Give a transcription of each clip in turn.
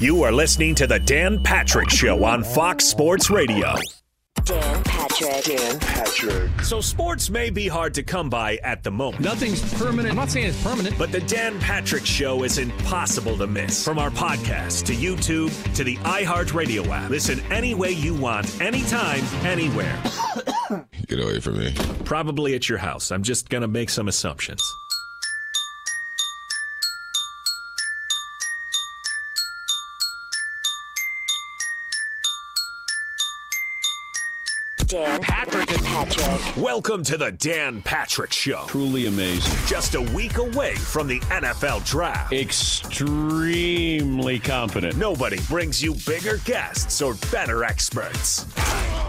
You are listening to the Dan Patrick Show on Fox Sports Radio. Dan Patrick. So sports may be hard to come by at the moment. Nothing's permanent. I'm not saying it's permanent. But the Dan Patrick Show is impossible to miss. From our podcast to YouTube to the iHeartRadio app. Listen any way you want, anytime, anywhere. Get away from me. Probably at your house. I'm just going to make some assumptions. Dan Patrick. Welcome to the Dan Patrick Show. Truly amazing. Just a week away from the NFL draft. Extremely competent. Nobody brings you bigger guests or better experts.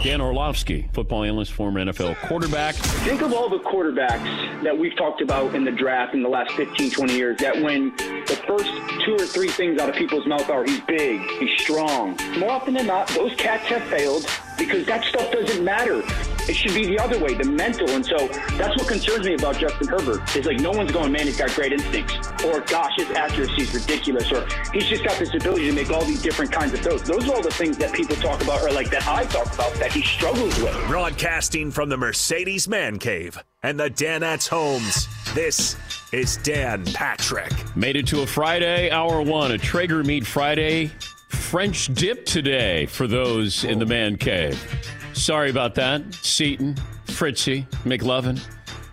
Dan Orlovsky, football analyst, former NFL quarterback. Think of all the quarterbacks that we've talked about in the draft in the last 15, 20 years that when the first two or three things out of people's mouth are he's big, he's strong. More often than not, those cats have failed because that stuff doesn't matter. It should be the other way, the mental. And so that's what concerns me about Justin Herbert. It's like no one's going, man, he's got great instincts. Or, gosh, his accuracy is ridiculous. Or he's just got this ability to make all these different kinds of throws. Those are all the things that people talk about or like that I talk about that he struggles with. Broadcasting from the Mercedes Man Cave and the Danettes' homes, this is Dan Patrick. Made it to a Friday, hour one, a Traeger Meat Friday. French dip today for those in the Man Cave. Sorry about that. Seaton, Fritzy, McLovin.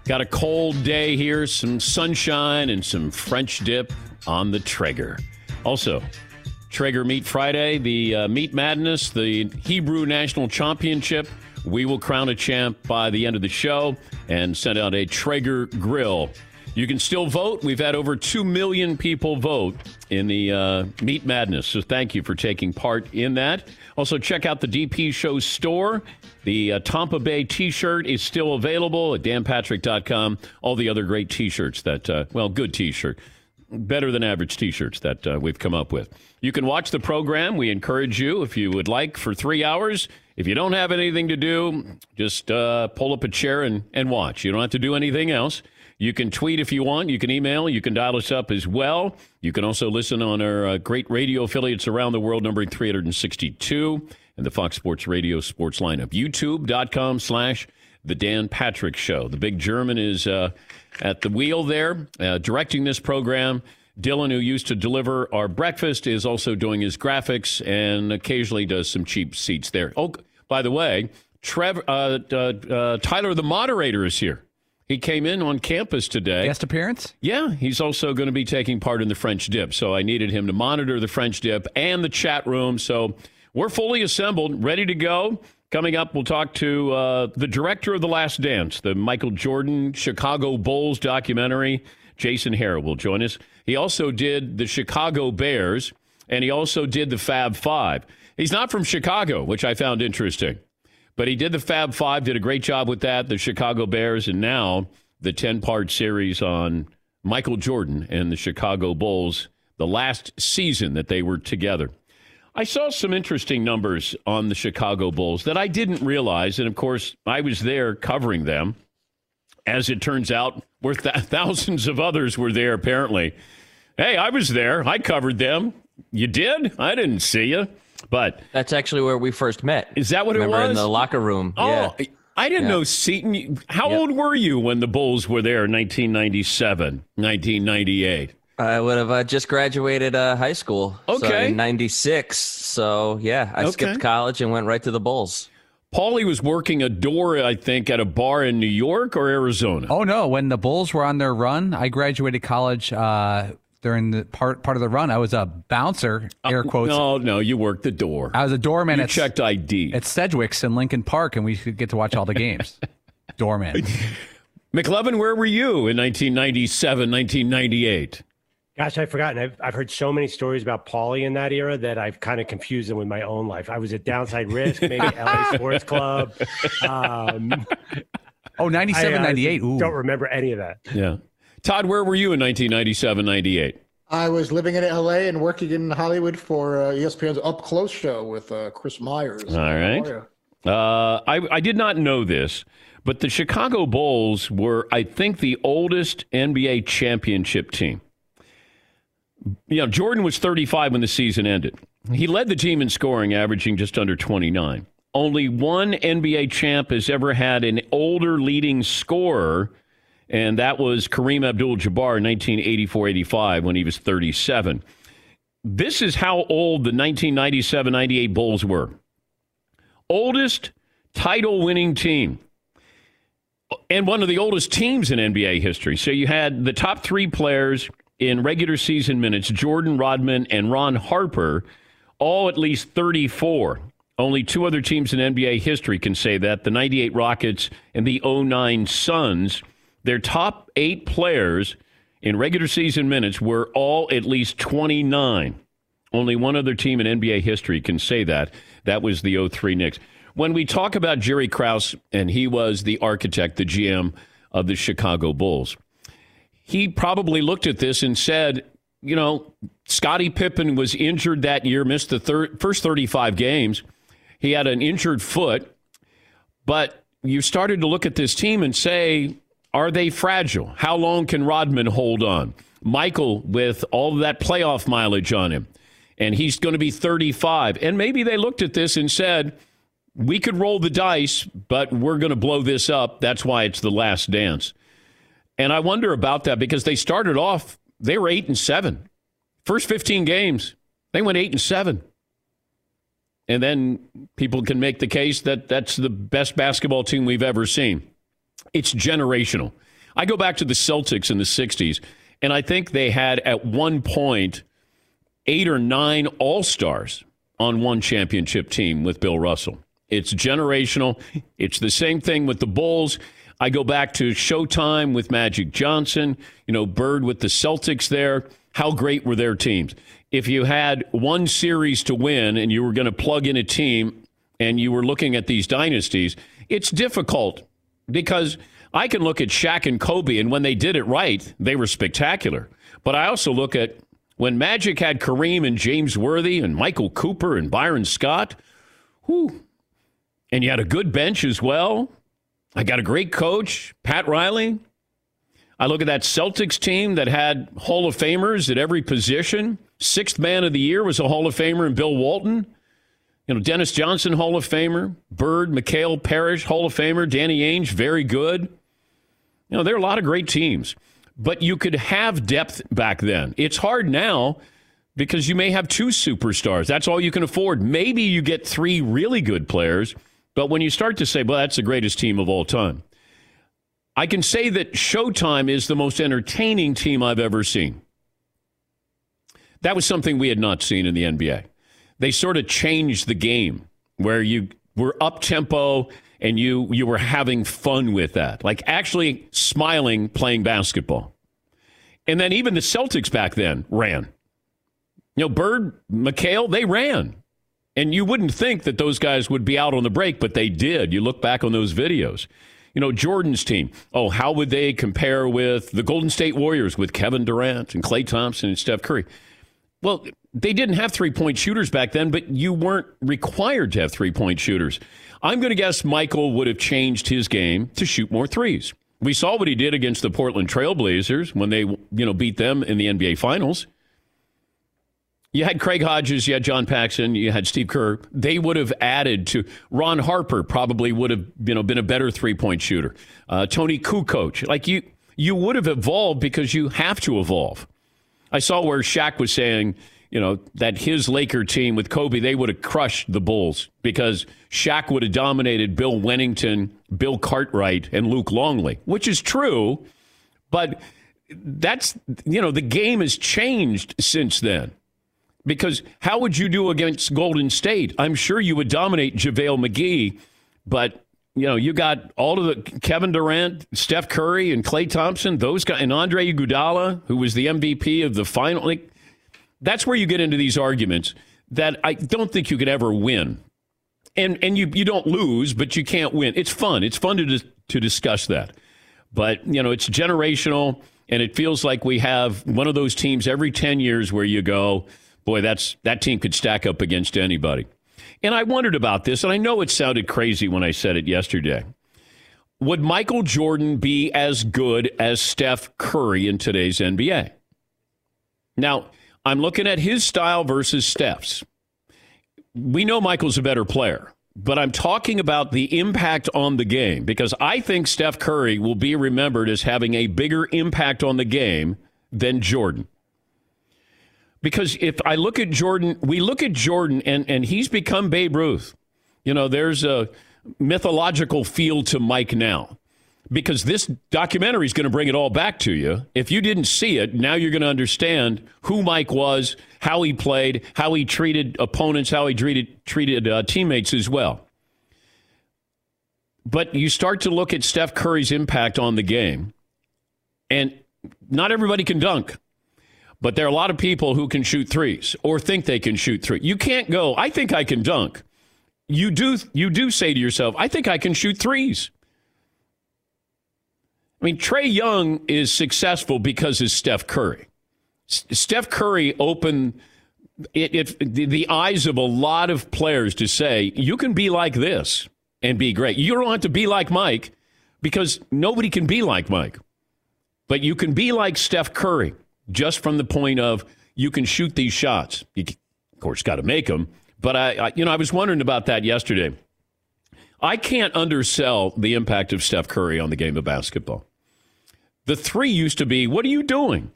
Got a cold day here, some sunshine and some French dip on the Traeger. Also, Traeger Meat Friday, the Meat Madness, the Hebrew National Championship. We will crown a champ by the end of the show and send out a Traeger grill. You can still vote. We've had over 2 million people vote in the Meat Madness. So thank you for taking part in that. Also, check out the DP Show store. The Tampa Bay T-shirt is still available at danpatrick.com. All the other great T-shirts that, good T-shirt. Better than average T-shirts that we've come up with. You can watch the program. We encourage you, if you would like, for 3 hours. If you don't have anything to do, just pull up a chair and watch. You don't have to do anything else. You can tweet if you want. You can email. You can dial us up as well. You can also listen on our great radio affiliates around the world, numbering 362, and the Fox Sports Radio sports lineup. YouTube.com/The Dan Patrick Show. The big German is at the wheel there, directing this program. Dylan, who used to deliver our breakfast, is also doing his graphics and occasionally does some cheap seats there. Oh, by the way, Tyler, the moderator, is here. He came in on campus today. Guest appearance? Yeah, he's also going to be taking part in the French dip. So I needed him to monitor the French dip and the chat room. So we're fully assembled, ready to go. Coming up, we'll talk to the director of The Last Dance, the Michael Jordan Chicago Bulls documentary. Jason Harrell will join us. He also did the Chicago Bears, and he also did the Fab Five. He's not from Chicago, which I found interesting. But he did the Fab Five, did a great job with that, the Chicago Bears, and now the 10-part series on Michael Jordan and the Chicago Bulls, the last season that they were together. I saw some interesting numbers on the Chicago Bulls that I didn't realize, and of course, I was there covering them. As it turns out, thousands of others were there, apparently. Hey, I was there. I covered them. You did? I didn't see you. But that's actually where we first met. Is that what it was? In the locker room. Oh, yeah. I didn't know, Seton. How old were you when the Bulls were there in 1997, 1998? I would have just graduated high school. Okay. So in 96. So, yeah, I skipped college and went right to the Bulls. Paulie was working a door, I think, at a bar in New York or Arizona. Oh, no. When the Bulls were on their run, I graduated college during the part of the run. I was a bouncer, air quotes. No, you worked the door. I was a doorman. You checked ID. At Sedgwick's in Lincoln Park, and we could get to watch all the games. Doorman. McLevin, where were you in 1997, 1998? Gosh, I've forgotten. I've heard so many stories about Paulie in that era that I've kind of confused them with my own life. I was at Downside Risk, maybe LA Sports Club. 97, 98. Ooh. Don't remember any of that. Yeah. Todd, where were you in 1997, 98? I was living in LA and working in Hollywood for ESPN's Up Close show with Chris Myers. All right. I did not know this, but the Chicago Bulls were, I think, the oldest NBA championship team. You know, Jordan was 35 when the season ended. He led the team in scoring, averaging just under 29. Only one NBA champ has ever had an older leading scorer, and that was Kareem Abdul-Jabbar in 1984-85 when he was 37. This is how old the 1997-98 Bulls were. Oldest title-winning team. And one of the oldest teams in NBA history. So you had the top three players in regular season minutes, Jordan, Rodman, and Ron Harper, all at least 34. Only two other teams in NBA history can say that, the 98 Rockets and the 09 Suns. Their top eight players in regular season minutes were all at least 29. Only one other team in NBA history can say that. That was the 03 Knicks. When we talk about Jerry Krause, and he was the architect, the GM of the Chicago Bulls, he probably looked at this and said, you know, Scottie Pippen was injured that year, missed the first 35 games. He had an injured foot. But you started to look at this team and say, are they fragile? How long can Rodman hold on? Michael, with all that playoff mileage on him, and he's going to be 35. And maybe they looked at this and said, we could roll the dice, but we're going to blow this up. That's why it's the last dance. And I wonder about that because they started off, they were 8-7. First 15 games, they went 8-7. And then people can make the case that that's the best basketball team we've ever seen. It's generational. I go back to the Celtics in the 60s, and I think they had at one point 8 or 9 all-stars on one championship team with Bill Russell. It's generational. It's the same thing with the Bulls. I go back to Showtime with Magic Johnson, you know, Bird with the Celtics there. How great were their teams? If you had one series to win and you were going to plug in a team and you were looking at these dynasties, it's difficult because I can look at Shaq and Kobe, and when they did it right, they were spectacular. But I also look at when Magic had Kareem and James Worthy and Michael Cooper and Byron Scott, and you had a good bench as well. I got a great coach, Pat Riley. I look at that Celtics team that had Hall of Famers at every position. Sixth man of the year was a Hall of Famer in Bill Walton. You know, Dennis Johnson, Hall of Famer. Bird, McHale, Parrish, Hall of Famer. Danny Ainge, very good. You know, there are a lot of great teams. But you could have depth back then. It's hard now because you may have two superstars. That's all you can afford. Maybe you get three really good players. But when you start to say, well, that's the greatest team of all time. I can say that Showtime is the most entertaining team I've ever seen. That was something we had not seen in the NBA. They sort of changed the game where you were up-tempo and you were having fun with that, like actually smiling playing basketball. And then even the Celtics back then ran. You know, Bird, McHale, they ran. And you wouldn't think that those guys would be out on the break, but they did. You look back on those videos. You know, Jordan's team, oh, how would they compare with the Golden State Warriors with Kevin Durant and Klay Thompson and Steph Curry? Well, they didn't have three-point shooters back then, but you weren't required to have three-point shooters. I'm going to guess Michael would have changed his game to shoot more threes. We saw what he did against the Portland Trail Blazers when they, beat them in the NBA Finals. You had Craig Hodges, you had John Paxson, you had Steve Kerr. They would have added to Ron Harper. Probably would have, been a better three-point shooter. Tony Kukoc, like you would have evolved because you have to evolve. I saw where Shaq was saying, that his Laker team with Kobe, they would have crushed the Bulls because Shaq would have dominated Bill Wennington, Bill Cartwright, and Luke Longley, which is true. But that's, the game has changed since then. Because how would you do against Golden State? I'm sure you would dominate JaVale McGee, but, you got all of the Kevin Durant, Steph Curry, and Klay Thompson, those guys, and Andre Iguodala, who was the MVP of the final. Like, that's where you get into these arguments that I don't think you could ever win. And you don't lose, but you can't win. It's fun. It's fun to discuss that. But, it's generational, and it feels like we have one of those teams every 10 years where you go, boy, that team could stack up against anybody. And I wondered about this, and I know it sounded crazy when I said it yesterday. Would Michael Jordan be as good as Steph Curry in today's NBA? Now, I'm looking at his style versus Steph's. We know Michael's a better player, but I'm talking about the impact on the game because I think Steph Curry will be remembered as having a bigger impact on the game than Jordan. Because if I look at Jordan, we look at Jordan, and he's become Babe Ruth. There's a mythological feel to Mike now. Because this documentary is going to bring it all back to you. If you didn't see it, now you're going to understand who Mike was, how he played, how he treated opponents, how he treated teammates as well. But you start to look at Steph Curry's impact on the game. And not everybody can dunk. But there are a lot of people who can shoot threes or think they can shoot threes. You can't go, I think I can dunk. You do say to yourself, I think I can shoot threes. I mean, Trae Young is successful because of Steph Curry. Steph Curry opened the eyes of a lot of players to say, you can be like this and be great. You don't have to be like Mike because nobody can be like Mike. But you can be like Steph Curry. Just from the point of you can shoot these shots. You, of course, got to make them. But I was wondering about that yesterday. I can't undersell the impact of Steph Curry on the game of basketball. The three used to be, what are you doing?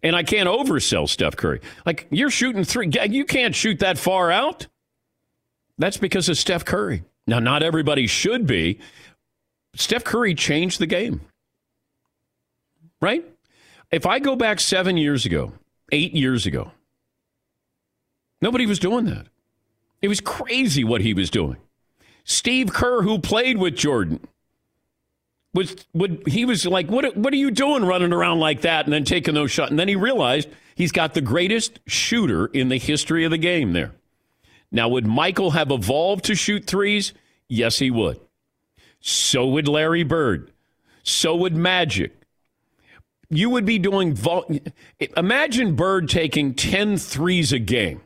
And I can't oversell Steph Curry. Like, you're shooting three. You can't shoot that far out. That's because of Steph Curry. Now, not everybody should be. Steph Curry changed the game. Right? If I go back 7 years ago, 8 years ago, nobody was doing that. It was crazy what he was doing. Steve Kerr, who played with Jordan, was like, what are you doing running around like that and then taking those shots? And then he realized he's got the greatest shooter in the history of the game there. Now, would Michael have evolved to shoot threes? Yes, he would. So would Larry Bird. So would Magic. You would be doing... Imagine Bird taking 10 threes a game.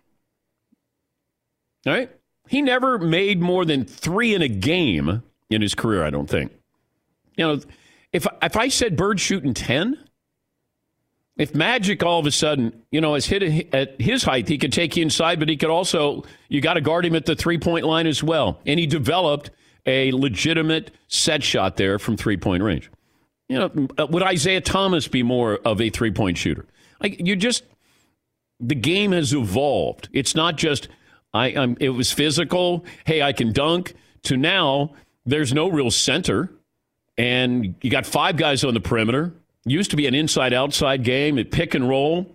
All right? He never made more than three in a game in his career, I don't think. If I said Bird shooting 10, if Magic all of a sudden, is hit at his height, he could take you inside, but he could also... You got to guard him at the three-point line as well. And he developed a legitimate set shot there from three-point range. You know, would Isaiah Thomas be more of a three-point shooter? The game has evolved. It's not just, it was physical, hey, I can dunk, to now there's no real center, and you got five guys on the perimeter. Used to be an inside-outside game, at pick and roll.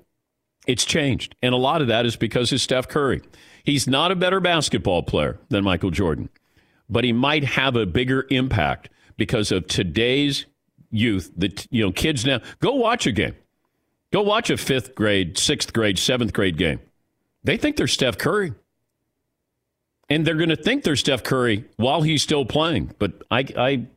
It's changed, and a lot of that is because of Steph Curry. He's not a better basketball player than Michael Jordan, but he might have a bigger impact because of today's youth. Kids now, go watch a game. Go watch a 5th grade, 6th grade, 7th grade game. They think they're Steph Curry. And they're going to think they're Steph Curry while he's still playing. But I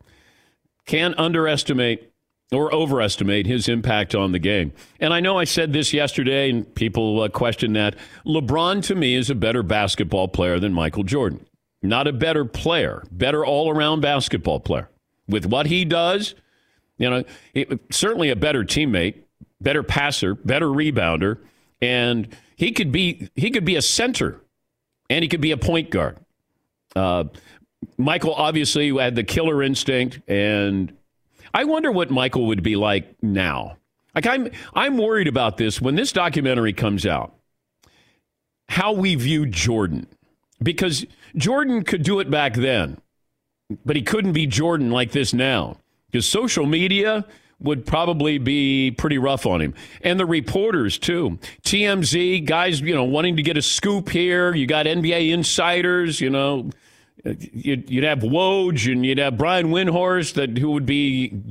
can't underestimate or overestimate his impact on the game. And I know I said this yesterday, and people question that. LeBron, to me, is a better basketball player than Michael Jordan. Not a better player, better all-around basketball player. With what he does, certainly a better teammate. Better passer, better rebounder, and he could be a center, and he could be a point guard. Michael obviously had the killer instinct, and I wonder what Michael would be like now. Like I'm worried about this when this documentary comes out. How we view Jordan, because Jordan could do it back then, but he couldn't be Jordan like this now because social media would probably be pretty rough on him. And the reporters, too. TMZ, guys, wanting to get a scoop here. You got NBA insiders, You'd have Woj and you'd have Brian Windhorst,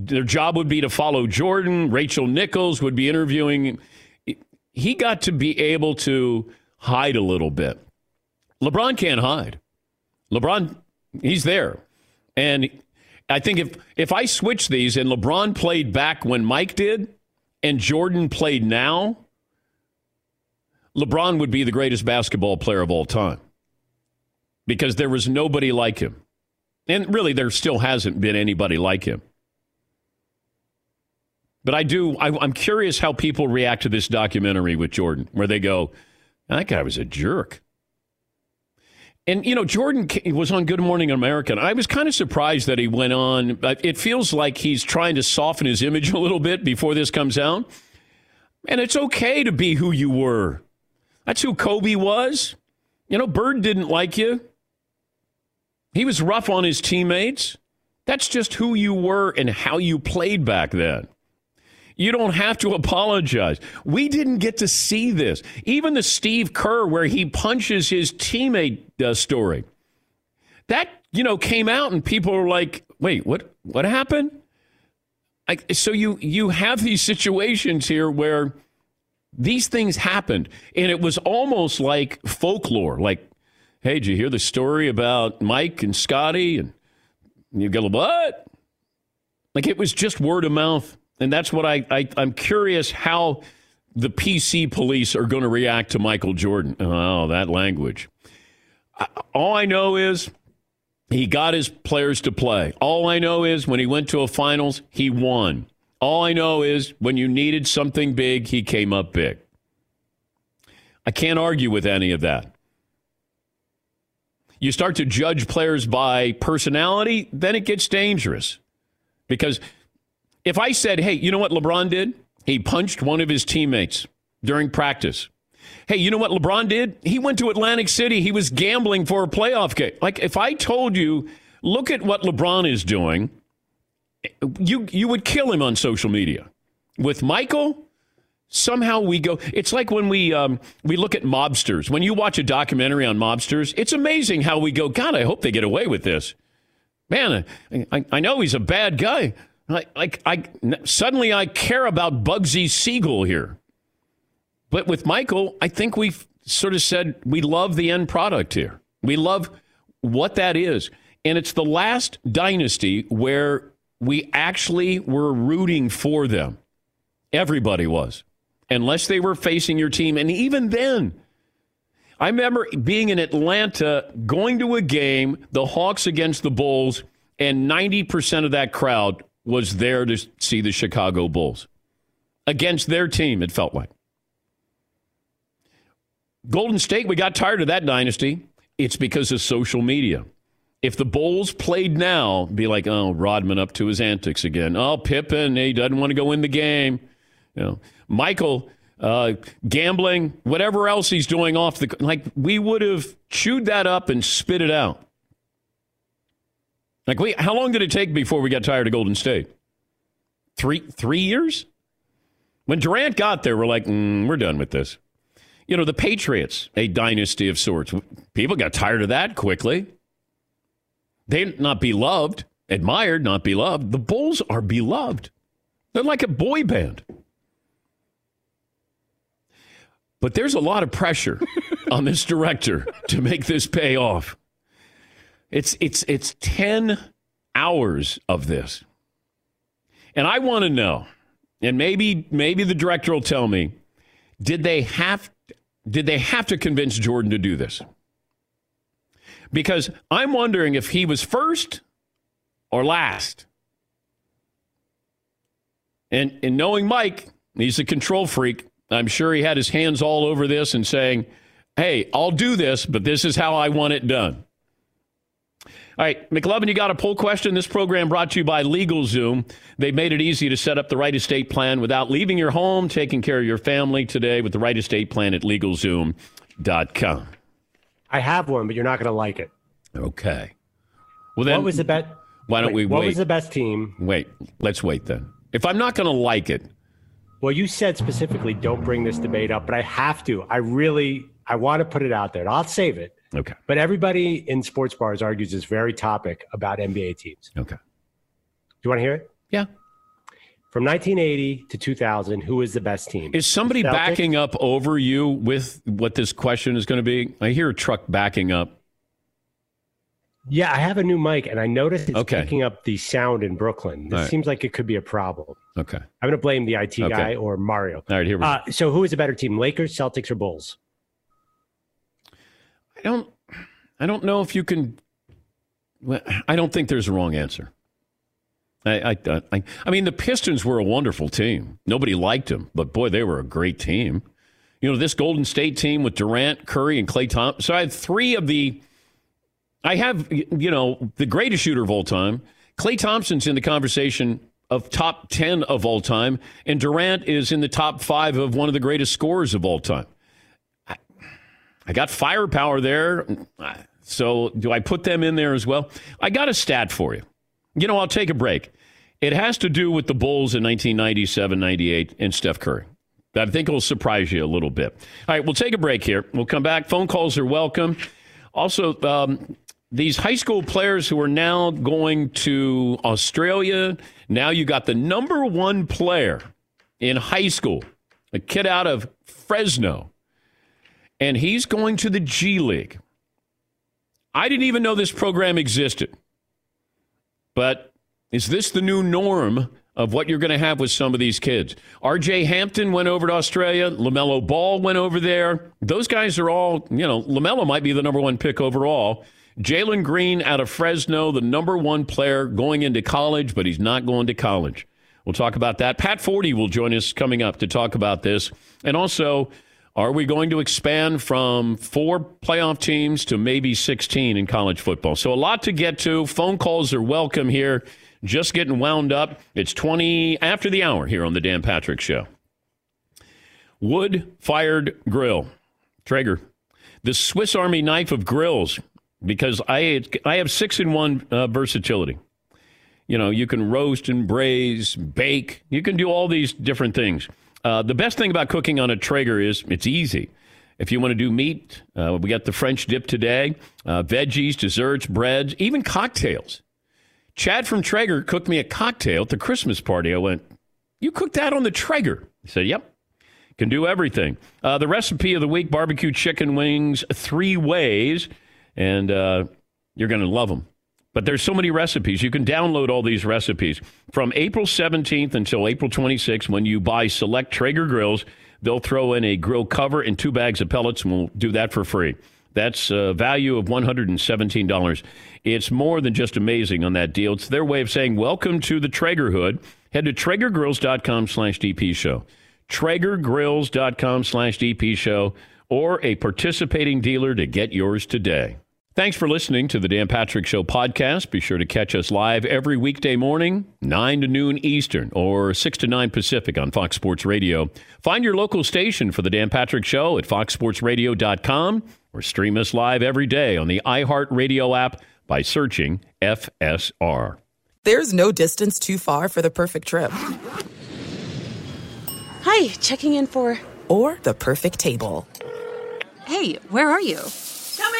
their job would be to follow Jordan. Rachel Nichols would be interviewing him. He got to be able to hide a little bit. LeBron can't hide. LeBron, he's there. And I think if I switch these and LeBron played back when Mike did and Jordan played now, LeBron would be the greatest basketball player of all time because there was nobody like him. And really, there still hasn't been anybody like him. But I'm curious how people react to this documentary with Jordan, where they go, that guy was a jerk. And, Jordan was on Good Morning America, and I was kind of surprised that he went on. It feels like he's trying to soften his image a little bit before this comes out. And it's okay to be who you were. That's who Kobe was. Bird didn't like you. He was rough on his teammates. That's just who you were and how you played back then. You don't have to apologize. We didn't get to see this. Even the Steve Kerr where he punches his teammate story. That, came out and people were like, wait, what happened? So you have these situations here where these things happened. And it was almost like folklore. Like, hey, did you hear the story about Mike and Scotty? And you go, what? Like it was just word of mouth. And that's what I'm curious how the PC police are going to react to Michael Jordan. Oh, that language. All I know is he got his players to play. All I know is when he went to a finals, he won. All I know is when you needed something big, he came up big. I can't argue with any of that. You start to judge players by personality, then it gets dangerous. Because if I said, hey, you know what LeBron did? He punched one of his teammates during practice. Hey, you know what LeBron did? He went to Atlantic City. He was gambling for a playoff game. Like if I told you, look at what LeBron is doing, you would kill him on social media. With Michael, somehow we go. It's like when we look at mobsters. When you watch a documentary on mobsters, it's amazing how we go, God, I hope they get away with this. Man, I know he's a bad guy. Suddenly I care about Bugsy Siegel here. But with Michael, I think we've sort of said we love the end product here. We love what that is. And it's the last dynasty where we actually were rooting for them. Everybody was. Unless they were facing your team. And even then, I remember being in Atlanta, going to a game, the Hawks against the Bulls, and 90% of that crowd was there to see the Chicago Bulls. Against their team, it felt like. Golden State, we got tired of that dynasty. It's because of social media. If the Bulls played now, be like, oh, Rodman up to his antics again. Oh, Pippen, he doesn't want to go in the game. You know, Michael, gambling, whatever else he's doing off the... Like, we would have chewed that up and spit it out. Like, how long did it take before we got tired of Golden State? Three years? When Durant got there, we're like, we're done with this. You know, the Patriots, a dynasty of sorts. People got tired of that quickly. They'd not be loved, admired, not beloved. The Bulls are beloved. They're like a boy band. But there's a lot of pressure on this director to make this pay off. It's 10 hours of this. And I want to know, and maybe the director will tell me, did they have to convince Jordan to do this? Because I'm wondering if he was first or last. And knowing Mike, he's a control freak. I'm sure he had his hands all over this and saying, hey, I'll do this, but this is how I want it done. All right, McLovin, you got a poll question. This program brought to you by LegalZoom. They've made it easy to set up the right estate plan without leaving your home, taking care of your family today with the right estate plan at LegalZoom.com. I have one, but you're not going to like it. Okay. Well, then, What was the best team? Wait, let's wait then. If I'm not going to like it. Well, you said specifically don't bring this debate up, but I have to. I want to put it out there. I'll save it. Okay. But everybody in sports bars argues this very topic about NBA teams. Okay. Do you want to hear it? Yeah. From 1980 to 2000, who is the best team? Is somebody backing up over you with what this question is going to be? I hear a truck backing up. Yeah, I have a new mic, and I noticed it's picking up the sound in Brooklyn. This seems like it could be a problem. Okay. I'm going to blame the IT guy or Mario. All right, here we go. So who is a better team, Lakers, Celtics, or Bulls? I don't know if you can. Well, I don't think there's a wrong answer. I mean, the Pistons were a wonderful team. Nobody liked them, but boy, they were a great team. You know, this Golden State team with Durant, Curry, and Klay Thompson. So I had three of the. I have, you know, the greatest shooter of all time. Klay Thompson's in the conversation of top 10 of all time, and Durant is in the top 5 of one of the greatest scorers of all time. I got firepower there, so do I put them in there as well? I got a stat for you. You know, I'll take a break. It has to do with the Bulls in 1997, 98, and Steph Curry. I think it will surprise you a little bit. All right, we'll take a break here. We'll come back. Phone calls are welcome. Also, these high school players who are now going to Australia, now you got the number one player in high school, a kid out of Fresno, and he's going to the G League. I didn't even know this program existed. But is this the new norm of what you're going to have with some of these kids? RJ Hampton went over to Australia. LaMelo Ball went over there. Those guys are all, you know, LaMelo might be the number one pick overall. Jalen Green out of Fresno, the number one player going into college, but he's not going to college. We'll talk about that. Pat Forty will join us coming up to talk about this. And also, are we going to expand from 4 playoff teams to maybe 16 in college football? So a lot to get to. Phone calls are welcome here. Just getting wound up. It's 20 after the hour here on the Dan Patrick Show. Wood-fired grill. Traeger. The Swiss Army knife of grills. Because I have 6-in-1 versatility. You know, you can roast and braise, bake. You can do all these different things. The best thing about cooking on a Traeger is it's easy. If you want to do meat, we got the French dip today, veggies, desserts, breads, even cocktails. Chad from Traeger cooked me a cocktail at the Christmas party. I went, you cooked that on the Traeger? He said, yep, can do everything. The recipe of the week, barbecue chicken wings 3 ways, and you're going to love them. But there's so many recipes. You can download all these recipes from April 17th until April 26th. When you buy select Traeger grills, they'll throw in a grill cover and 2 bags of pellets, and we'll do that for free. That's a value of $117. It's more than just amazing on that deal. It's their way of saying welcome to the Traeger hood. Head to TraegerGrills.com/DP Show. TraegerGrills.com/DP Show or a participating dealer to get yours today. Thanks for listening to the Dan Patrick Show podcast. Be sure to catch us live every weekday morning, 9 to noon Eastern or 6 to 9 Pacific on Fox Sports Radio. Find your local station for the Dan Patrick Show at foxsportsradio.com or stream us live every day on the iHeartRadio app by searching FSR. There's no distance too far for the perfect trip. Hi, checking in for... Or the perfect table. Hey, where are you? Coming!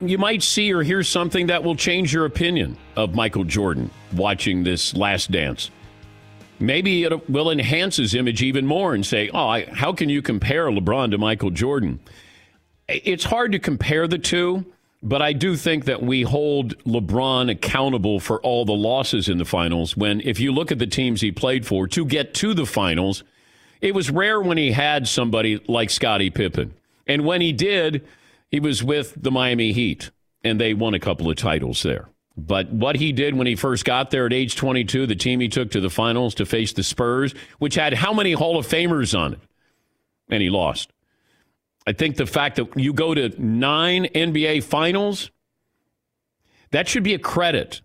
You might see or hear something that will change your opinion of Michael Jordan watching this Last Dance. Maybe it will enhance his image even more and say, how can you compare LeBron to Michael Jordan? It's hard to compare the two, but I do think that we hold LeBron accountable for all the losses in the finals when, if you look at the teams he played for to get to the finals, it was rare when he had somebody like Scottie Pippen. And when he did... he was with the Miami Heat, and they won a couple of titles there. But what he did when he first got there at age 22, the team he took to the finals to face the Spurs, which had how many Hall of Famers on it? And he lost. I think the fact that you go to 9 NBA finals, that should be a credit.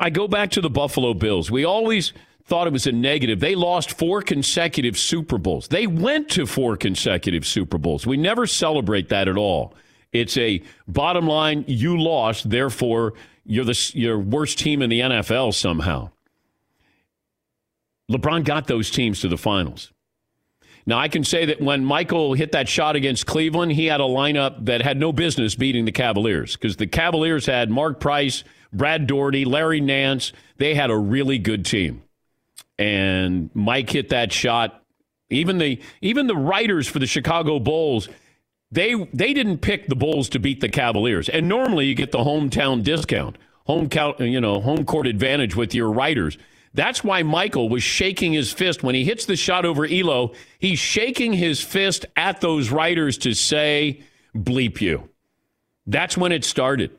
I go back to the Buffalo Bills. We always thought it was a negative. They lost 4 consecutive Super Bowls. They went to 4 consecutive Super Bowls. We never celebrate that at all. It's a bottom line, you lost, therefore you're your worst team in the NFL somehow. LeBron got those teams to the finals. Now, I can say that when Michael hit that shot against Cleveland, he had a lineup that had no business beating the Cavaliers because the Cavaliers had Mark Price, Brad Daugherty, Larry Nance. They had a really good team. And Mike hit that shot. Even the writers for the Chicago Bulls, they didn't pick the Bulls to beat the Cavaliers. And normally you get the hometown discount, home court advantage with your writers. That's why Michael was shaking his fist when he hits the shot over Elo. He's shaking his fist at those writers to say, bleep you. That's when it started.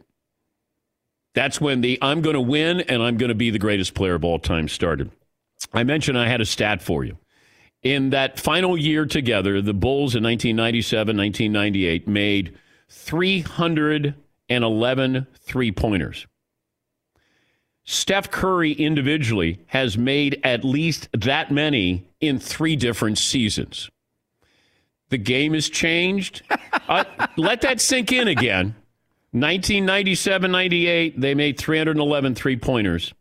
That's when the I'm going to win and I'm going to be the greatest player of all time started. I mentioned I had a stat for you. In that final year together, the Bulls in 1997, 1998 made 311 three-pointers. Steph Curry individually has made at least that many in 3 different seasons. The game has changed. Let that sink in again. 1997-98, they made 311 three-pointers.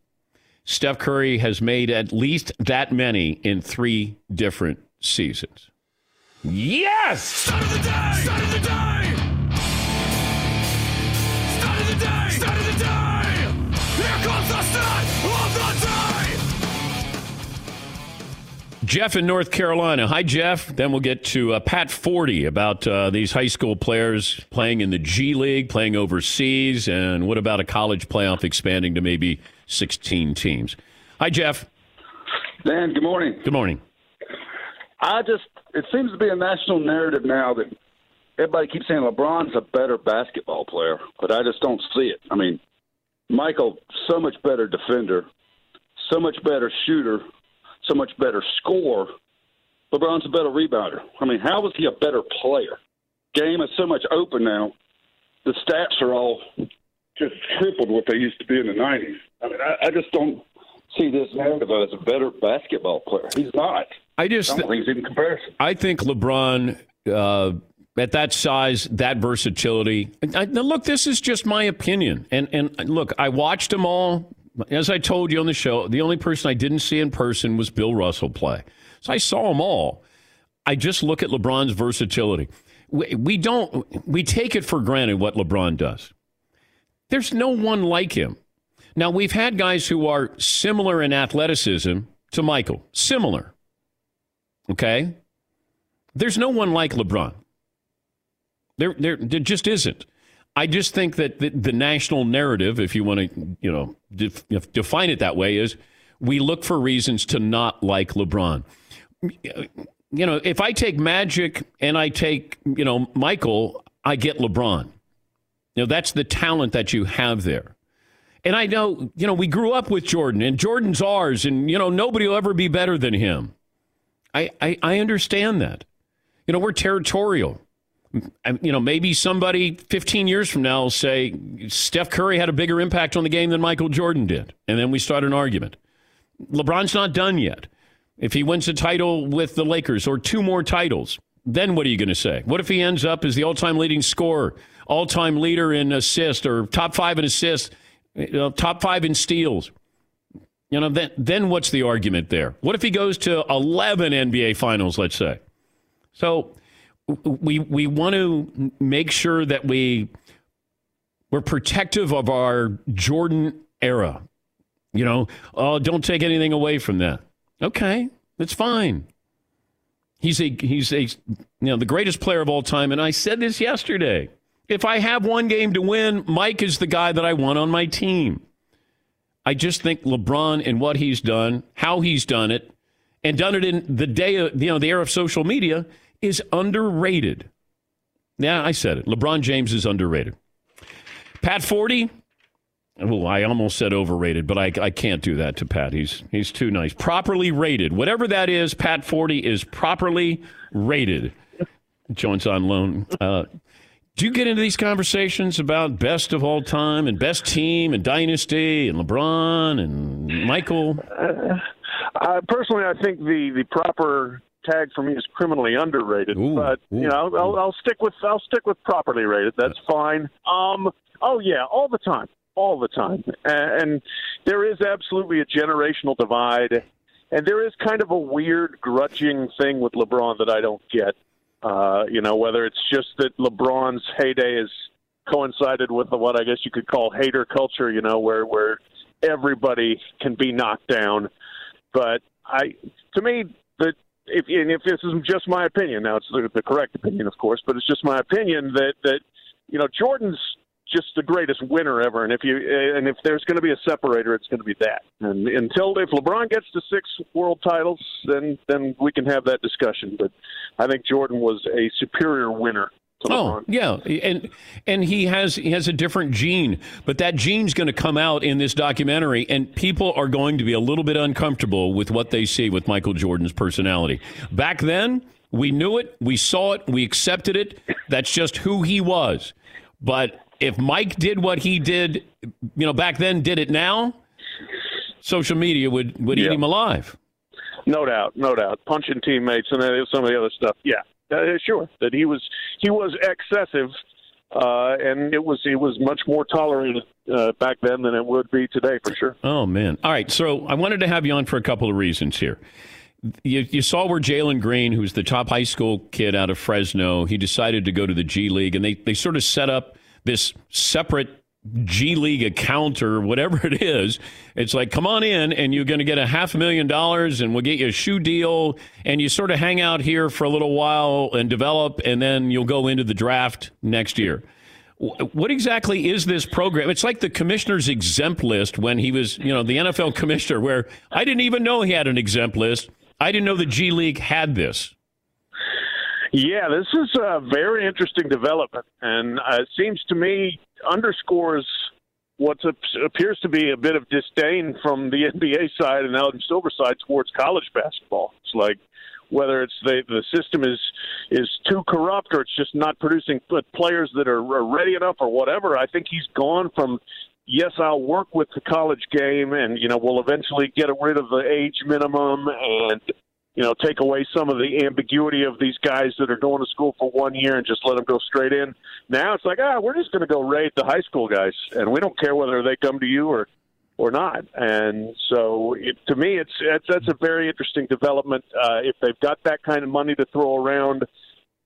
Steph Curry has made at least that many in three different seasons. Yes! Start of the day! Start of the day! Start of the day! Start of the day! Here comes the start of the day! Jeff in North Carolina. Hi, Jeff. Then we'll get to Pat Forty about these high school players playing in the G League, playing overseas, and what about a college playoff expanding to maybe 16 teams. Hi, Jeff. Dan, good morning. Good morning. It seems to be a national narrative now that everybody keeps saying LeBron's a better basketball player, but I just don't see it. I mean, Michael, so much better defender, so much better shooter, so much better scorer. LeBron's a better rebounder. I mean, how is he a better player? Game is so much open now. The stats are all just tripled what they used to be in the 90s. I mean, I just don't see this narrative as a better basketball player. He's not. I don't think he's in comparison. I think LeBron, at that size, that versatility. Now, look, this is just my opinion. And look, I watched them all. As I told you on the show, the only person I didn't see in person was Bill Russell play. So I saw them all. I just look at LeBron's versatility. We take it for granted what LeBron does. There's no one like him. Now, we've had guys who are similar in athleticism to Michael. Similar. Okay? There's no one like LeBron. There just isn't. I just think that the national narrative, if you want to, define it that way, is we look for reasons to not like LeBron. You know, if I take Magic and I take, Michael, I get LeBron. That's the talent that you have there. And I know, we grew up with Jordan, and Jordan's ours, and, nobody will ever be better than him. I understand that. We're territorial. Maybe somebody 15 years from now will say Steph Curry had a bigger impact on the game than Michael Jordan did. And then we start an argument. LeBron's not done yet. If he wins a title with the Lakers or two more titles, then what are you going to say? What if he ends up as the all-time leading scorer, all-time leader in assists, or top five in assists, top five in steals? Then what's the argument there? What if he goes to 11 NBA finals, let's say? So we want to make sure that we're protective of our Jordan era. Don't take anything away from that. Okay, that's fine. He's a the greatest player of all time, and I said this yesterday. If I have one game to win, Mike is the guy that I want on my team. I just think LeBron and what he's done, how he's done it, and done it in the day of, the era of social media, is underrated. Yeah, I said it. LeBron James is underrated. Pat Forty, I almost said overrated, but I can't do that to Pat. He's too nice. Properly rated. Whatever that is, Pat Forty is properly rated. Jones on loan. Do you get into these conversations about best of all time and best team and dynasty and LeBron and Michael? Personally, I think the proper tag for me is criminally underrated. Ooh, but I'll stick with properly rated. That's fine. All the time, and there is absolutely a generational divide, and there is kind of a weird grudging thing with LeBron that I don't get. Whether it's just that LeBron's heyday has coincided with what I guess you could call hater culture, where everybody can be knocked down. But if this is just my opinion, now it's the correct opinion, of course, but it's just my opinion that Jordan's just the greatest winner ever. And if there's going to be a separator, it's going to be that. And if LeBron gets to 6 world titles, then we can have that discussion. But I think Jordan was a superior winner to LeBron. Oh, yeah. And he has a different gene, but that gene's going to come out in this documentary, and people are going to be a little bit uncomfortable with what they see with Michael Jordan's personality. Back then, we knew it, we saw it, we accepted it. That's just who he was. But if Mike did what he did, back then, did it now, social media would eat him alive. No doubt. Punching teammates and some of the other stuff. Yeah. Sure, that he was excessive, and it was much more tolerated back then than it would be today, for sure. Oh, man. All right, so I wanted to have you on for a couple of reasons here. You saw where Jalen Green, who's the top high school kid out of Fresno, he decided to go to the G League, and they sort of set up this separate G League account or whatever it is. It's like, come on in, and you're going to get $500,000, and we'll get you a shoe deal, and you sort of hang out here for a little while and develop, and then you'll go into the draft next year. What exactly is this program? It's like the commissioner's exempt list when he was, the NFL commissioner, where I didn't even know he had an exempt list. I didn't know the G League had this. Yeah, this is a very interesting development, and it seems to me underscores what appears to be a bit of disdain from the NBA side and Adam Silver side towards college basketball. It's like whether it's the system is too corrupt or it's just not producing players that are ready enough or whatever. I think he's gone from, yes, I'll work with the college game and, we'll eventually get rid of the age minimum and – take away some of the ambiguity of these guys that are going to school for 1 year and just let them go straight in. Now it's like, we're just going to go raid the high school guys, and we don't care whether they come to you or not. And so to me, that's a very interesting development. If they've got that kind of money to throw around,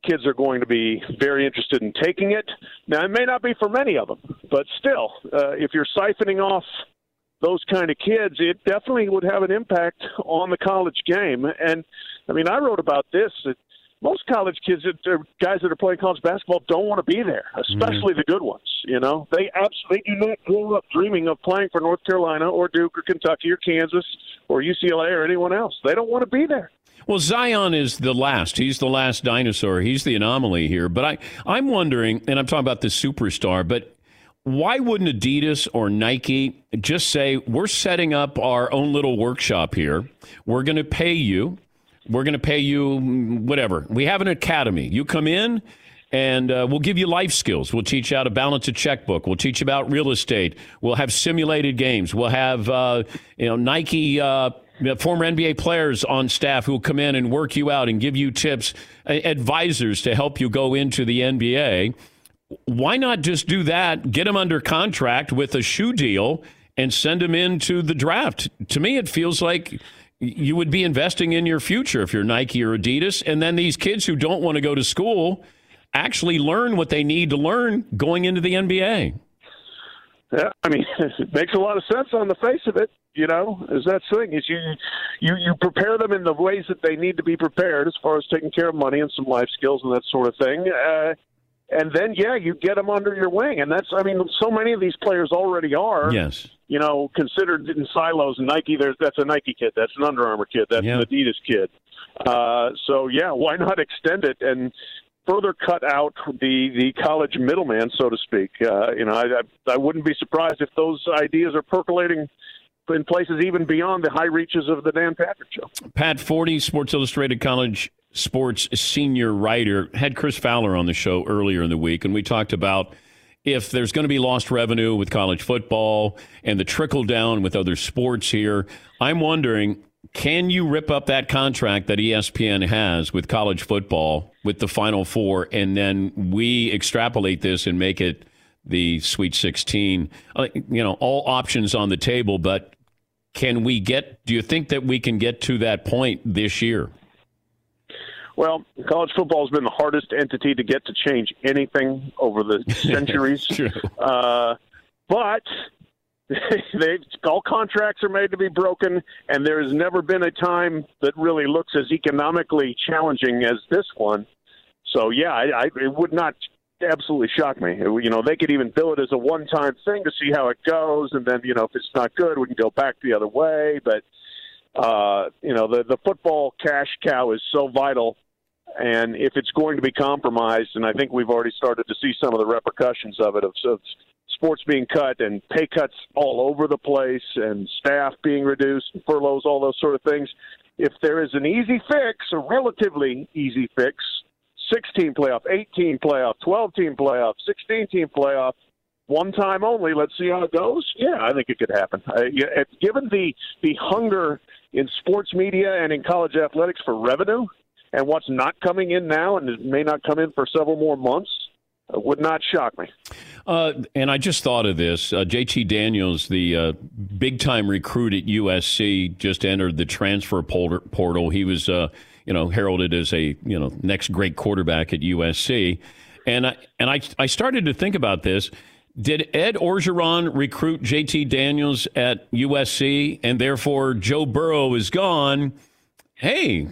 kids are going to be very interested in taking it. Now, it may not be for many of them, but still, if you're siphoning off those kind of kids, it definitely would have an impact on the college game. And, I wrote about this. That most college kids, guys that are playing college basketball, don't want to be there, especially the good ones. They absolutely do not grow up dreaming of playing for North Carolina or Duke or Kentucky or Kansas or UCLA or anyone else. They don't want to be there. Well, Zion is the last. He's the last dinosaur. He's the anomaly here. But I'm wondering, and I'm talking about the superstar, but why wouldn't Adidas or Nike just say, we're setting up our own little workshop here. We're going to pay you. We're going to pay you whatever. We have an academy. You come in and we'll give you life skills. We'll teach you how to balance a checkbook. We'll teach you about real estate. We'll have simulated games. We'll have Nike former NBA players on staff who will come in and work you out and give you tips, advisors to help you go into the NBA. Why not just do that, get them under contract with a shoe deal, and send them into the draft? To me, it feels like you would be investing in your future if you're Nike or Adidas. And then these kids who don't want to go to school actually learn what they need to learn going into the NBA. Yeah, it makes a lot of sense on the face of it. Is that thing is you prepare them in the ways that they need to be prepared as far as taking care of money and some life skills and that sort of thing. And then, you get them under your wing. And that's, so many of these players already are, yes, considered in silos. Nike, that's a Nike kid. That's an Under Armour kid. That's an Adidas kid. So, why not extend it and further cut out the college middleman, so to speak? I wouldn't be surprised if those ideas are percolating in places even beyond the high reaches of the Dan Patrick Show. Pat Forty, Sports Illustrated College sports senior writer, had Chris Fowler on the show earlier in the week, and we talked about if there's going to be lost revenue with college football and the trickle down with other sports here. I'm wondering, can you rip up that contract that ESPN has with college football with the Final Four, and then we extrapolate this and make it the Sweet 16? All options on the table, but do you think that we can get to that point this year? Well, college football has been the hardest entity to get to change anything over the centuries. But all contracts are made to be broken, and there has never been a time that really looks as economically challenging as this one. So, it would not absolutely shock me. They could even bill it as a one-time thing to see how it goes, and then, if it's not good, we can go back the other way. But the football cash cow is so vital, and if it's going to be compromised, and I think we've already started to see some of the repercussions of it, of sports being cut and pay cuts all over the place and staff being reduced, furloughs, all those sort of things. If there is an easy fix, a relatively easy fix, 6-team playoff, 8-team playoff, 12-team playoff, 16-team playoff, one time only, let's see how it goes. Yeah, I think it could happen. Given the hunger in sports media and in college athletics for revenue, and what's not coming in now and it may not come in for several more months would not shock me. And I just thought of this. JT Daniels, the big-time recruit at USC, just entered the transfer portal. He was, heralded as a, next great quarterback at USC. And I started to think about this. Did Ed Orgeron recruit JT Daniels at USC, and therefore Joe Burrow is gone? Hey,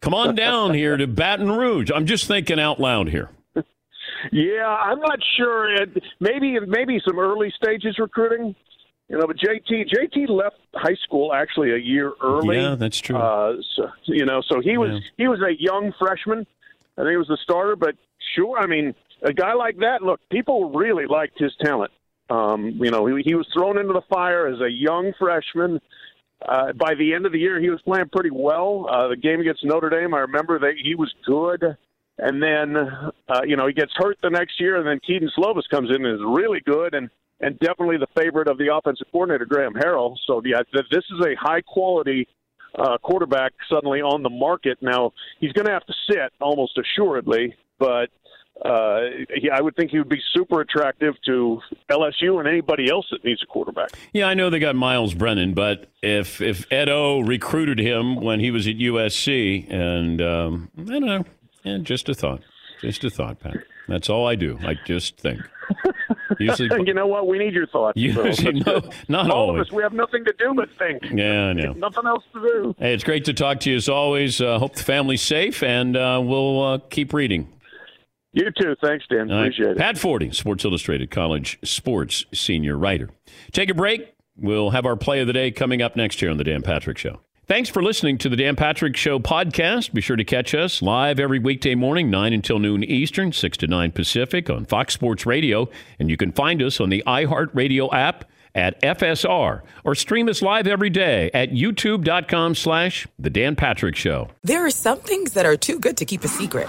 come on down here to Baton Rouge. I'm just thinking out loud here. Yeah, I'm not sure. Maybe some early stages recruiting, But JT left high school actually a year early. Yeah, that's true. So he was a young freshman. I think he was the starter, but sure, I mean, a guy like that. Look, people really liked his talent. He was thrown into the fire as a young freshman. By the end of the year, he was playing pretty well. The game against Notre Dame, I remember that he was good. And then, he gets hurt the next year, and then Keaton Slovis comes in and is really good and definitely the favorite of the offensive coordinator, Graham Harrell. So, yeah, this is a high-quality quarterback suddenly on the market. Now, he's going to have to sit almost assuredly, but I would think he would be super attractive to LSU and anybody else that needs a quarterback. Yeah, I know they got Miles Brennan, but if Ed O recruited him when he was at USC, and I don't know. And just a thought, Pat. That's all I do. I just think. Usually, you know what? We need your thoughts. Usually, no, not all always. Of us. We have nothing to do but think. Yeah, I know. Nothing else to do. Hey, it's great to talk to you as always. Hope the family's safe, and we'll keep reading. You too. Thanks, Dan. Appreciate it. Pat Forty, Sports Illustrated College Sports Senior Writer. Take a break. We'll have our play of the day coming up next here on The Dan Patrick Show. Thanks for listening to the Dan Patrick Show podcast. Be sure to catch us live every weekday morning, 9 until noon Eastern, 6 to 9 Pacific on Fox Sports Radio. And you can find us on the iHeartRadio app at FSR or stream us live every day at youtube.com/The Dan Patrick Show. There are some things that are too good to keep a secret,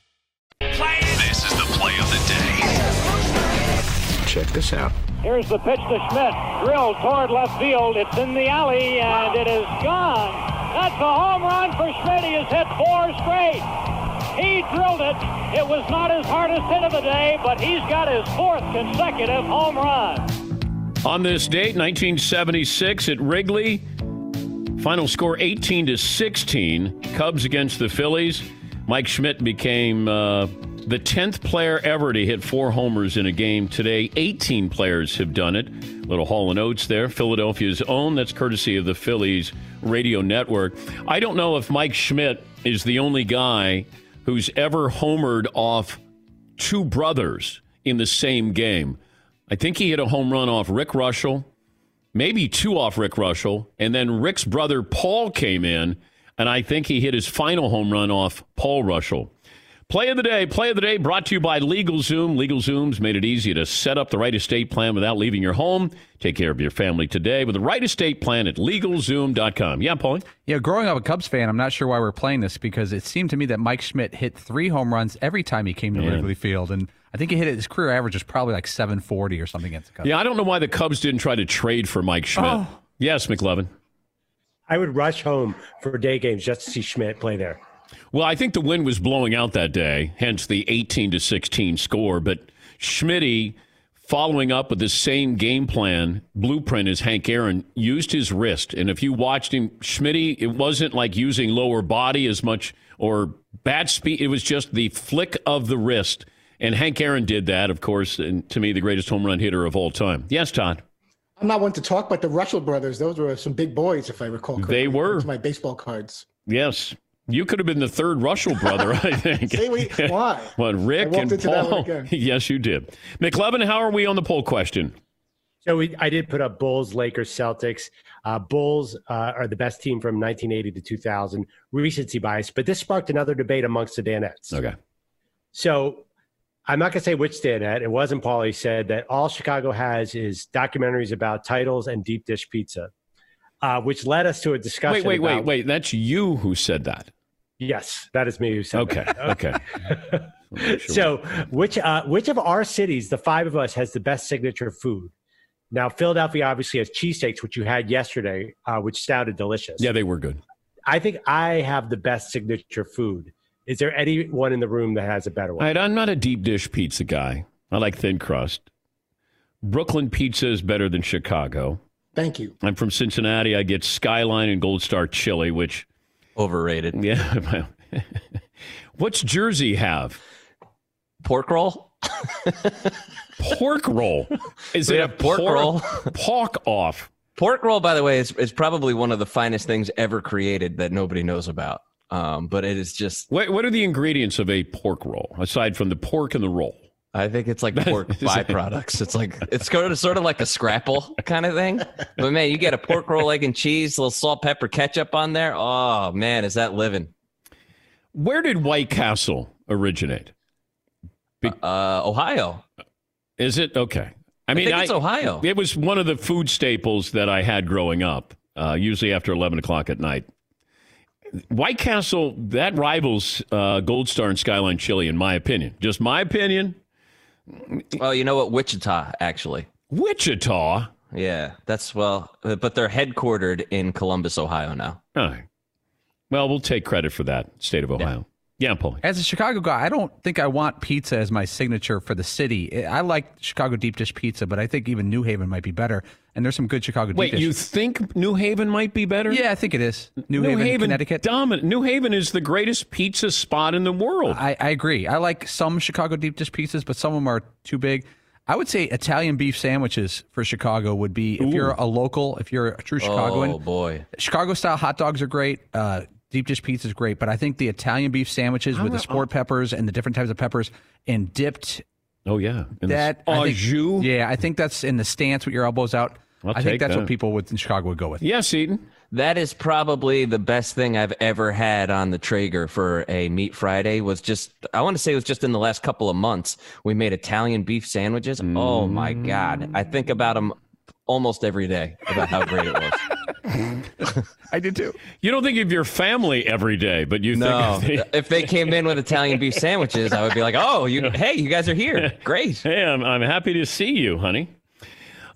This is the play of the day. Check this out. Here's the pitch to Schmidt. Drilled toward left field. It's in the alley, and it is gone. That's a home run for Schmidt. He has hit four straight. He He drilled it. It was not his hardest hit of the day, but he's got his fourth consecutive home run. On this date, 1976 at Wrigley, final score 18-16, Cubs against the Phillies. Mike Schmidt became the 10th player ever to hit four homers in a game today. 18 players have done it. Little Hall & Oates there, Philadelphia's own. That's courtesy of the Phillies radio network. I don't know if Mike Schmidt is the only guy who's ever homered off two brothers in the same game. I think he hit a home run off Rick Russell, maybe two off Rick Russell, and then Rick's brother Paul came in, and I think he hit his final home run off Paul Russell. Play of the day brought to you by LegalZoom. LegalZoom's made it easy to set up the right estate plan without leaving your home. Take care of your family today with the right estate plan at LegalZoom.com. Yeah, Paulie? Yeah, growing up a Cubs fan, I'm not sure why we're playing this because it seemed to me that Mike Schmidt hit three home runs every time he came to Wrigley Field. And I think he hit it, his career average is probably like 740 or something against the Cubs. Yeah, I don't know why the Cubs didn't try to trade for Mike Schmidt. Oh. Yes, McLevin. I would rush home for day games just to see Schmidt play there. Well, I think the wind was blowing out that day, hence the 18-16 score. But Schmitty, following up with the same game plan blueprint as Hank Aaron, used his wrist. And if you watched him, Schmitty, it wasn't like using lower body as much or bat speed. It was just the flick of the wrist. And Hank Aaron did that, of course, and to me, the greatest home run hitter of all time. Yes, Todd. I'm not one to talk, but the Russell brothers, those were some big boys, if I recall correctly. They were. Those were my baseball cards. Yes. You could have been the third Russell brother, I think. See, why? But Rick and Paul. Yes, you did. McLevin, how are we on the poll question? So I did put up Bulls, Lakers, Celtics. Bulls are the best team from 1980 to 2000. Recency bias, but this sparked another debate amongst the Danettes. Okay. So I'm not going to say which Danette. It wasn't Paulie said that all Chicago has is documentaries about titles and deep dish pizza. Which led us to a discussion. Wait. That's you who said that. Yes, that is me who said that. Okay. So which of our cities, the five of us, has the best signature food? Now, Philadelphia obviously has cheesesteaks, which you had yesterday, which sounded delicious. Yeah, they were good. I think I have the best signature food. Is there anyone in the room that has a better one? I'm not a deep dish pizza guy. I like thin crust. Brooklyn pizza is better than Chicago. Thank you. I'm from Cincinnati. I get Skyline and Gold Star Chili, which... Overrated. Yeah. What's Jersey have? Pork roll. Pork roll? Is it a pork roll? Pork off. Pork roll, by the way, is probably one of the finest things ever created that nobody knows about. But it is just... What are the ingredients of a pork roll, aside from the pork and the roll? I think it's like pork byproducts. It's sort of like a scrapple kind of thing. But, man, you get a pork roll, egg and cheese, a little salt, pepper, ketchup on there. Oh, man, is that living? Where did White Castle originate? Ohio. Is it? Okay. I mean, it's Ohio. It was one of the food staples that I had growing up, usually after 11 o'clock at night. White Castle, that rivals Gold Star and Skyline Chili, in my opinion. Just my opinion. Well, you know what? Wichita, actually. Wichita? Yeah, but they're headquartered in Columbus, Ohio now. All right. Well, we'll take credit for that, state of Ohio. Yeah, Paul. As a Chicago guy, I don't think I want pizza as my signature for the city. I like Chicago deep dish pizza, but I think even New Haven might be better. And there's some good Chicago deep dish. Wait, you think New Haven might be better? Yeah, I think it is. New Haven, Connecticut. New Haven is the greatest pizza spot in the world. I agree. I like some Chicago deep dish pizzas, but some of them are too big. I would say Italian beef sandwiches for Chicago would be, if you're a local, if you're a true Chicagoan. Oh, boy. Chicago-style hot dogs are great. Deep dish pizza is great, but I think the Italian beef sandwiches with the sport peppers and the different types of peppers and dipped. Oh, yeah. I think that's in the stance with your elbows out. I think that's what people in Chicago would go with. Yes, Eaton. That is probably the best thing I've ever had on the Traeger for a Meat Friday. It was just in the last couple of months. We made Italian beef sandwiches. Mm. Oh, my God. I think about them almost every day, about how great it was. I did too. You don't think of your family every day, but you think if they came in with Italian beef sandwiches, I would be like, "Oh, you guys are here. Great. Hey, I'm happy to see you, honey."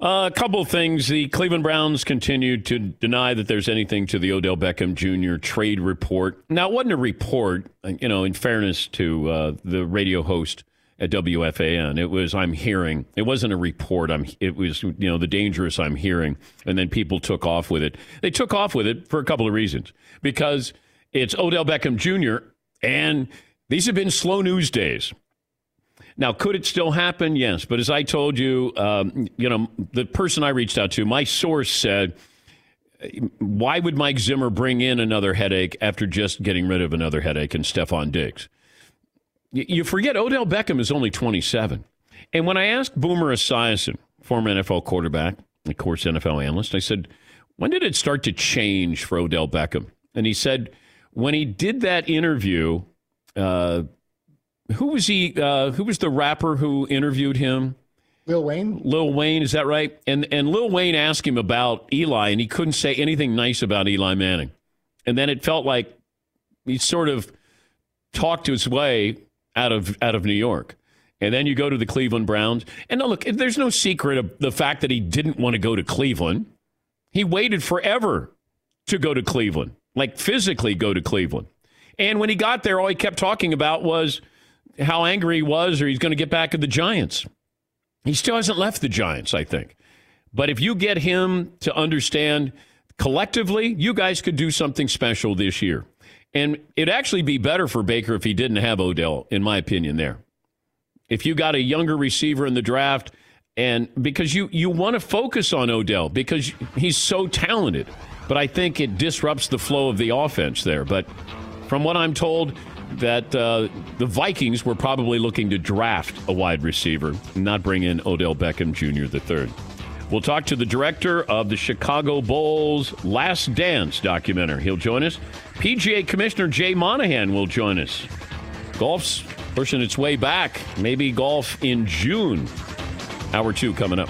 A couple of things. The Cleveland Browns continue to deny that there's anything to the Odell Beckham Jr. trade report. Now, it wasn't a report, you know, in fairness to the radio host at WFAN. It was, I'm hearing. It wasn't a report. It was, you know, the dangerous I'm hearing. And then people took off with it. They took off with it for a couple of reasons. Because it's Odell Beckham Jr. and these have been slow news days. Now, could it still happen? Yes. But as I told you, you know, the person I reached out to, my source said, why would Mike Zimmer bring in another headache after just getting rid of another headache and Stephon Diggs? You forget Odell Beckham is only 27. And when I asked Boomer Esiason, former NFL quarterback, of course, NFL analyst, I said, when did it start to change for Odell Beckham? And he said, when he did that interview, who was he? Who was the rapper who interviewed him? Lil Wayne. Lil Wayne, is that right? And Lil Wayne asked him about Eli, and he couldn't say anything nice about Eli Manning. And then it felt like he sort of talked his way out of New York. And then you go to the Cleveland Browns. And now look, there's no secret of the fact that he didn't want to go to Cleveland. He waited forever to go to Cleveland, like physically go to Cleveland. And when he got there, all he kept talking about was how angry he was, or he's going to get back at the Giants. He still hasn't left the Giants, I think. But if you get him to understand collectively, you guys could do something special this year. And it'd actually be better for Baker if he didn't have Odell, in my opinion, there. If you got a younger receiver in the draft, and because you want to focus on Odell because he's so talented. But I think it disrupts the flow of the offense there. But from what I'm told, that the Vikings were probably looking to draft a wide receiver, not bring in Odell Beckham Jr. III. We'll talk to the director of the Chicago Bulls' Last Dance documentary. He'll join us. PGA Commissioner Jay Monahan will join us. Golf's pushing its way back. Maybe golf in June. Hour two coming up.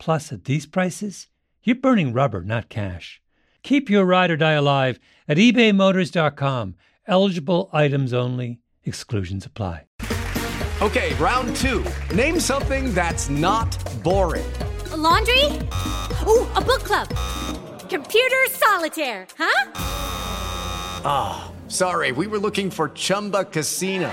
Plus, at these prices, you're burning rubber, not cash. Keep your ride or die alive at ebaymotors.com. Eligible items only. Exclusions apply. Okay, round two. Name something that's not boring. A laundry? Ooh, a book club. Computer solitaire, huh? Ah, oh, sorry. We were looking for Chumba Casino.